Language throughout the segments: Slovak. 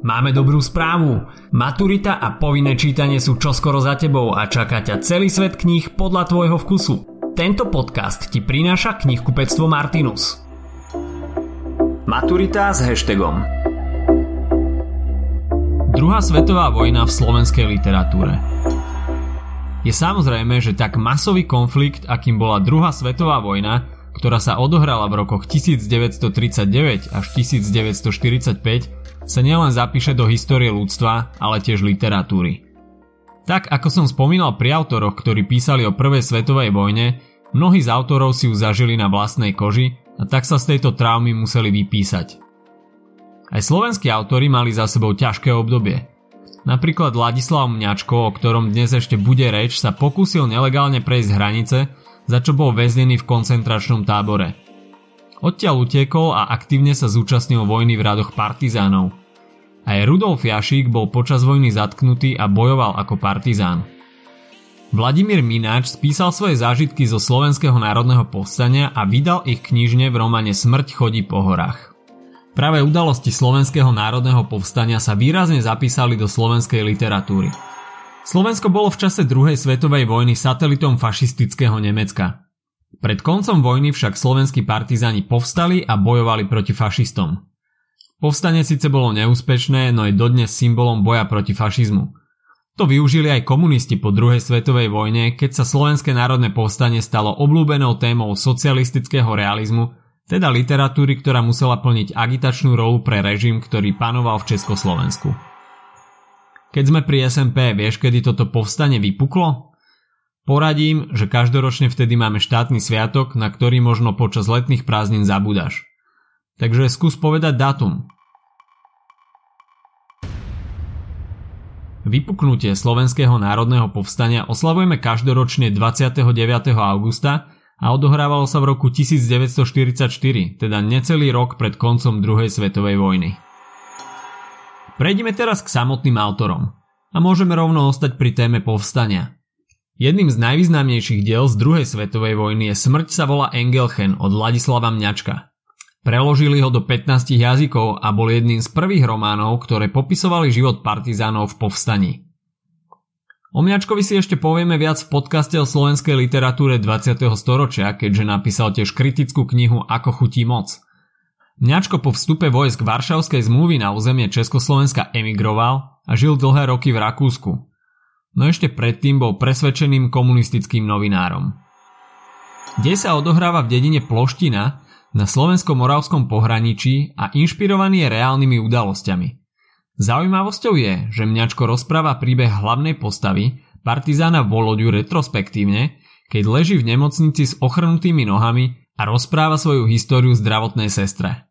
Máme dobrú správu. Maturita a povinné čítanie sú čoskoro za tebou a čaká ťa celý svet kníh podľa tvojho vkusu. Tento podcast ti prináša knihkupectvo Martinus. Maturita s hashtagom. Druhá svetová vojna v slovenskej literatúre. Je samozrejme, že tak masový konflikt, akým bola druhá svetová vojna, ktorá sa odohrala v rokoch 1939 až 1945, sa nielen zapíše do histórie ľudstva, ale tiež literatúry. Tak ako som spomínal pri autoroch, ktorí písali o prvej svetovej vojne, mnohí z autorov si ju zažili na vlastnej koži a tak sa z tejto traumy museli vypísať. Aj slovenskí autori mali za sebou ťažké obdobie. Napríklad Ladislav Mňačko, o ktorom dnes ešte bude reč, sa pokúsil nelegálne prejsť hranice, za čo bol väznený v koncentračnom tábore. Odtiaľ utiekol a aktívne sa zúčastnil vojny v radoch partizánov. Aj Rudolf Jašík bol počas vojny zatknutý a bojoval ako partizán. Vladimír Mináč spísal svoje zážitky zo Slovenského národného povstania a vydal ich knižne v románe Smrť chodí po horách. Práve udalosti Slovenského národného povstania sa výrazne zapísali do slovenskej literatúry. Slovensko bolo v čase druhej svetovej vojny satelitom fašistického Nemecka. Pred koncom vojny však slovenskí partizáni povstali a bojovali proti fašistom. Povstanie síce bolo neúspešné, no je dodnes symbolom boja proti fašizmu. To využili aj komunisti po druhej svetovej vojne, keď sa Slovenské národné povstanie stalo obľúbenou témou socialistického realizmu, teda literatúry, ktorá musela plniť agitačnú rolu pre režim, ktorý panoval v Československu. Keď sme pri SMP, vieš, kedy toto povstanie vypuklo? Poradím, že každoročne vtedy máme štátny sviatok, na ktorý možno počas letných prázdnin zabúdaš. Takže skús povedať dátum. Vypuknutie Slovenského národného povstania oslavujeme každoročne 29. augusta a odohrávalo sa v roku 1944, teda necelý rok pred koncom druhej svetovej vojny. Prejdime teraz k samotným autorom a môžeme rovno ostať pri téme povstania. Jedným z najvýznamnejších diel z druhej svetovej vojny je Smrť sa volá Engelchen od Ladislava Mňačka. Preložili ho do 15 jazykov a bol jedným z prvých románov, ktoré popisovali život partizánov v povstaní. O Mňačkovi si ešte povieme viac v podcaste o slovenskej literatúre 20. storočia, keďže napísal tiež kritickú knihu Ako chutí moc. Mňačko po vstupe vojsk Varšavskej zmluvy na územie Československa emigroval a žil dlhé roky v Rakúsku. No ešte predtým bol presvedčeným komunistickým novinárom. Dej sa odohráva v dedine Ploština na slovensko-moravskom pohraničí a inšpirovaný je reálnymi udalosťami. Zaujímavosťou je, že Mňačko rozpráva príbeh hlavnej postavy, partizána Voloďu, retrospektívne, keď leží v nemocnici s ochrnutými nohami a rozpráva svoju históriu zdravotnej sestre.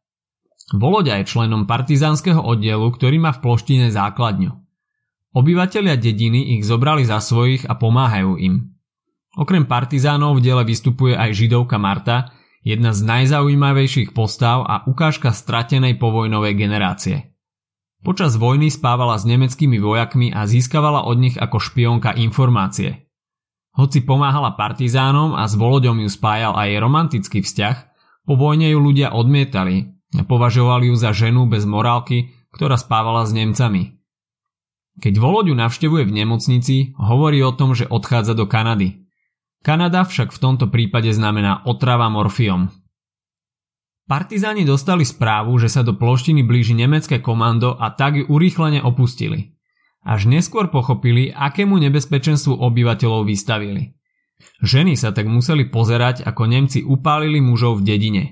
Voloďa je členom partizánskeho oddielu, ktorý má v Ploštine základňu. Obyvatelia dediny ich zobrali za svojich a pomáhajú im. Okrem partizánov v diele vystupuje aj židovka Marta, jedna z najzaujímavejších postav a ukážka stratenej povojnovej generácie. Počas vojny spávala s nemeckými vojakmi a získavala od nich ako špionka informácie. Hoci pomáhala partizánom a s Voloďom ju spájal aj romantický vzťah, po vojne ju ľudia odmietali a považovali ju za ženu bez morálky, ktorá spávala s Nemcami. Keď Voloďu navštevuje v nemocnici, hovorí o tom, že odchádza do Kanady. Kanada však v tomto prípade znamená otrava morfiom. Partizáni dostali správu, že sa do Ploštiny blíži nemecké komando a tak ju urýchlene opustili. Až neskôr pochopili, akému nebezpečenstvu obyvateľov vystavili. Ženy sa tak museli pozerať, ako Nemci upálili mužov v dedine.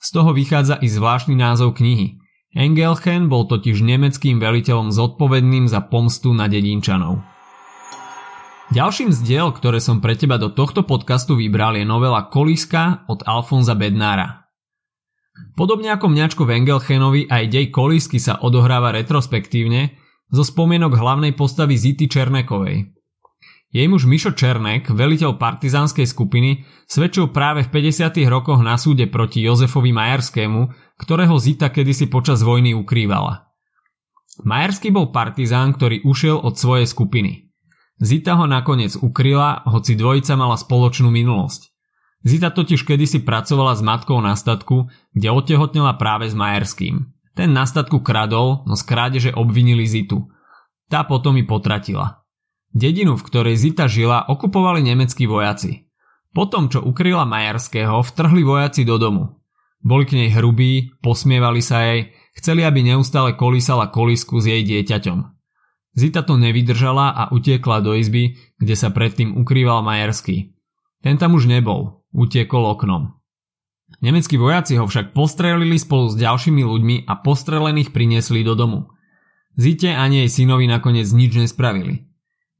Z toho vychádza i zvláštny názov knihy. Engelchen bol totiž nemeckým veliteľom zodpovedným za pomstu na dedinčanov. Ďalším z diel, ktoré som pre teba do tohto podcastu vybral, je novela Kolíska od Alfonza Bednára. Podobne ako Mňačko v Engelchenovi, aj dej Kolísky sa odohráva retrospektívne zo spomienok hlavnej postavy Zity Černekovej. Jej muž Mišo Černek, veliteľ partizánskej skupiny, svedčil práve v 50. rokoch na súde proti Jozefovi Majerskému, ktorého Zita kedysi počas vojny ukrývala. Majerský bol partizán, ktorý ušiel od svojej skupiny. Zita ho nakoniec ukryla, hoci dvojica mala spoločnú minulosť. Zita totiž kedysi pracovala s matkou na statku, kde otehotnela práve s Majerským. Ten na statku kradol, no z krádeže obvinili Zitu. Tá potom i potratila. Dedinu, v ktorej Zita žila, okupovali nemeckí vojaci. Potom, čo ukryla Majerského, vtrhli vojaci do domu. Boli k nej hrubí, posmievali sa jej, chceli, aby neustále kolísala kolísku s jej dieťaťom. Zita to nevydržala a utiekla do izby, kde sa predtým ukrýval Majerský. Ten tam už nebol, utiekol oknom. Nemeckí vojaci ho však postrelili spolu s ďalšími ľuďmi a postrelených priniesli do domu. Zite ani jej synovi nakoniec nič nespravili.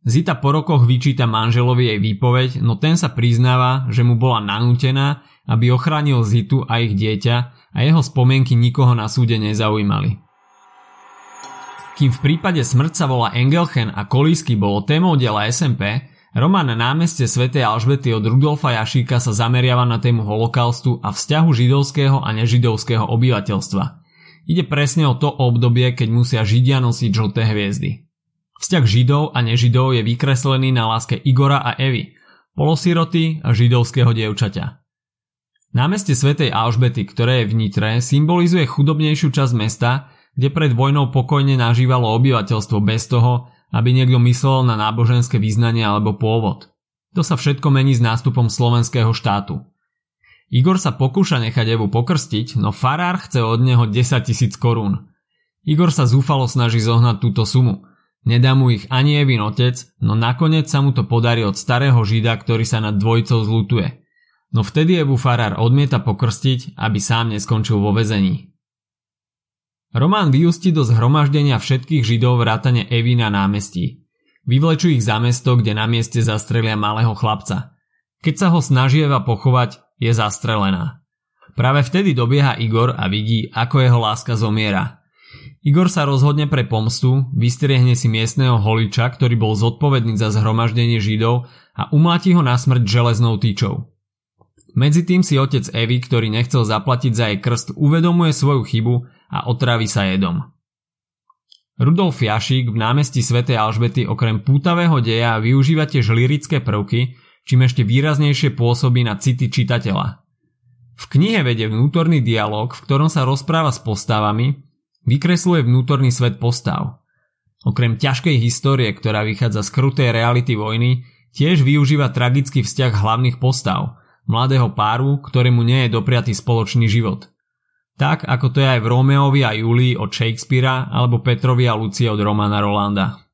Zita po rokoch vyčíta manželovi jej výpoveď, no ten sa priznáva, že mu bola nanútená, aby ochránil Zitu a ich dieťa, a jeho spomienky nikoho na súde nezaujímali. Kým v prípade Smrť sa volá Engelchen a Kolísky bolo témou diela SMP, román Námestie svätej Alžbety od Rudolfa Jašíka sa zameriava na tému holokaustu a vzťahu židovského a nežidovského obyvateľstva. Ide presne o to obdobie, keď musia Židia nosiť žlté hviezdy. Vzťah Židov a nežidov je vykreslený na láske Igora a Evy, polosiroty a židovského dievčaťa. Námestie svätej Alžbety, ktoré je v Nitre, symbolizuje chudobnejšiu časť mesta, kde pred vojnou pokojne nažívalo obyvateľstvo bez toho, aby niekto myslel na náboženské vyznanie alebo pôvod. To sa všetko mení s nástupom slovenského štátu. Igor sa pokúša nechať Evu pokrstiť, no farár chce od neho 10 000 korún. Igor sa zúfalo snaží zohnať túto sumu. Nedá mu ich ani Evin otec, no nakoniec sa mu to podarí od starého Žida, ktorý sa nad dvojicou zľutuje. No vtedy Evu farár odmieta pokrstiť, aby sám neskončil vo väzení. Román vyústi do zhromaždenia všetkých Židov vrátane Evy na námestí. Vyvlečú ich za mesto, kde na mieste zastrelia malého chlapca. Keď sa ho snaží Eva pochovať, je zastrelená. Práve vtedy dobieha Igor a vidí, ako jeho láska zomiera. Igor sa rozhodne pre pomstu, vystriehne si miestneho holiča, ktorý bol zodpovedný za zhromaždenie Židov, a umláti ho na smrť železnou tyčou. Medzi tým si otec Evy, ktorý nechcel zaplatiť za jej krst, uvedomuje svoju chybu a otrávi sa jedom. Rudolf Jašík v Námestí svätej Alžbety okrem pútavého deja využíva tiež lyrické prvky, čím ešte výraznejšie pôsobí na city čitateľa. V knihe vedie vnútorný dialog, v ktorom sa rozpráva s postavami, vykresluje vnútorný svet postav. Okrem ťažkej histórie, ktorá vychádza z krutej reality vojny, tiež využíva tragický vzťah hlavných postav, mladého páru, ktorému nie je dopriatý spoločný život. Tak, ako to je aj v Rómeovi a Júlii od Shakespeara alebo Petrovi a Lucie od Romana Rolanda.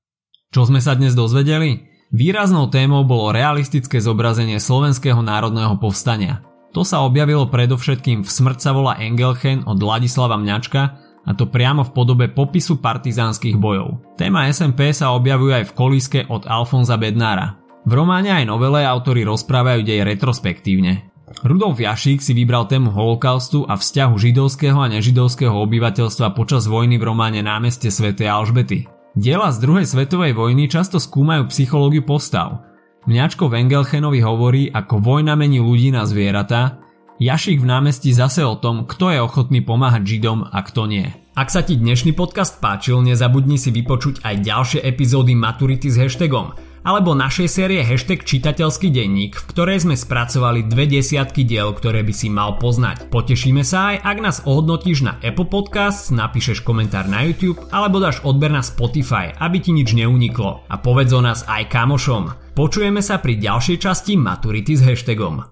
Čo sme sa dnes dozvedeli? Výraznou témou bolo realistické zobrazenie Slovenského národného povstania. To sa objavilo predovšetkým v Smrť sa volá Engelchen od Ladislava Mňačka, a to priamo v podobe popisu partizánskych bojov. Téma SMP sa objavuje aj v Kolíske od Alfonza Bednára. V románe aj novele autori rozprávajú dej retrospektívne. Rudolf Jašík si vybral tému holokaustu a vzťahu židovského a nežidovského obyvateľstva počas vojny v románe Námestie svätej Alžbety. Diela z druhej svetovej vojny často skúmajú psychológiu postav. Mňačko v Engelchenovi hovorí, ako vojna mení ľudí na zvieratá, Jašík v Námestí zase o tom, kto je ochotný pomáhať Židom a kto nie. Ak sa ti dnešný podcast páčil, nezabudni si vypočuť aj ďalšie epizódy Maturity s hashtagom alebo našej série hashtag Čitateľský denník, v ktorej sme spracovali 20 diel, ktoré by si mal poznať. Potešíme sa aj, ak nás ohodnotíš na Apple Podcasts, napíšeš komentár na YouTube alebo dáš odber na Spotify, aby ti nič neuniklo. A povedz o nás aj kamošom. Počujeme sa pri ďalšej časti Maturity s hashtagom.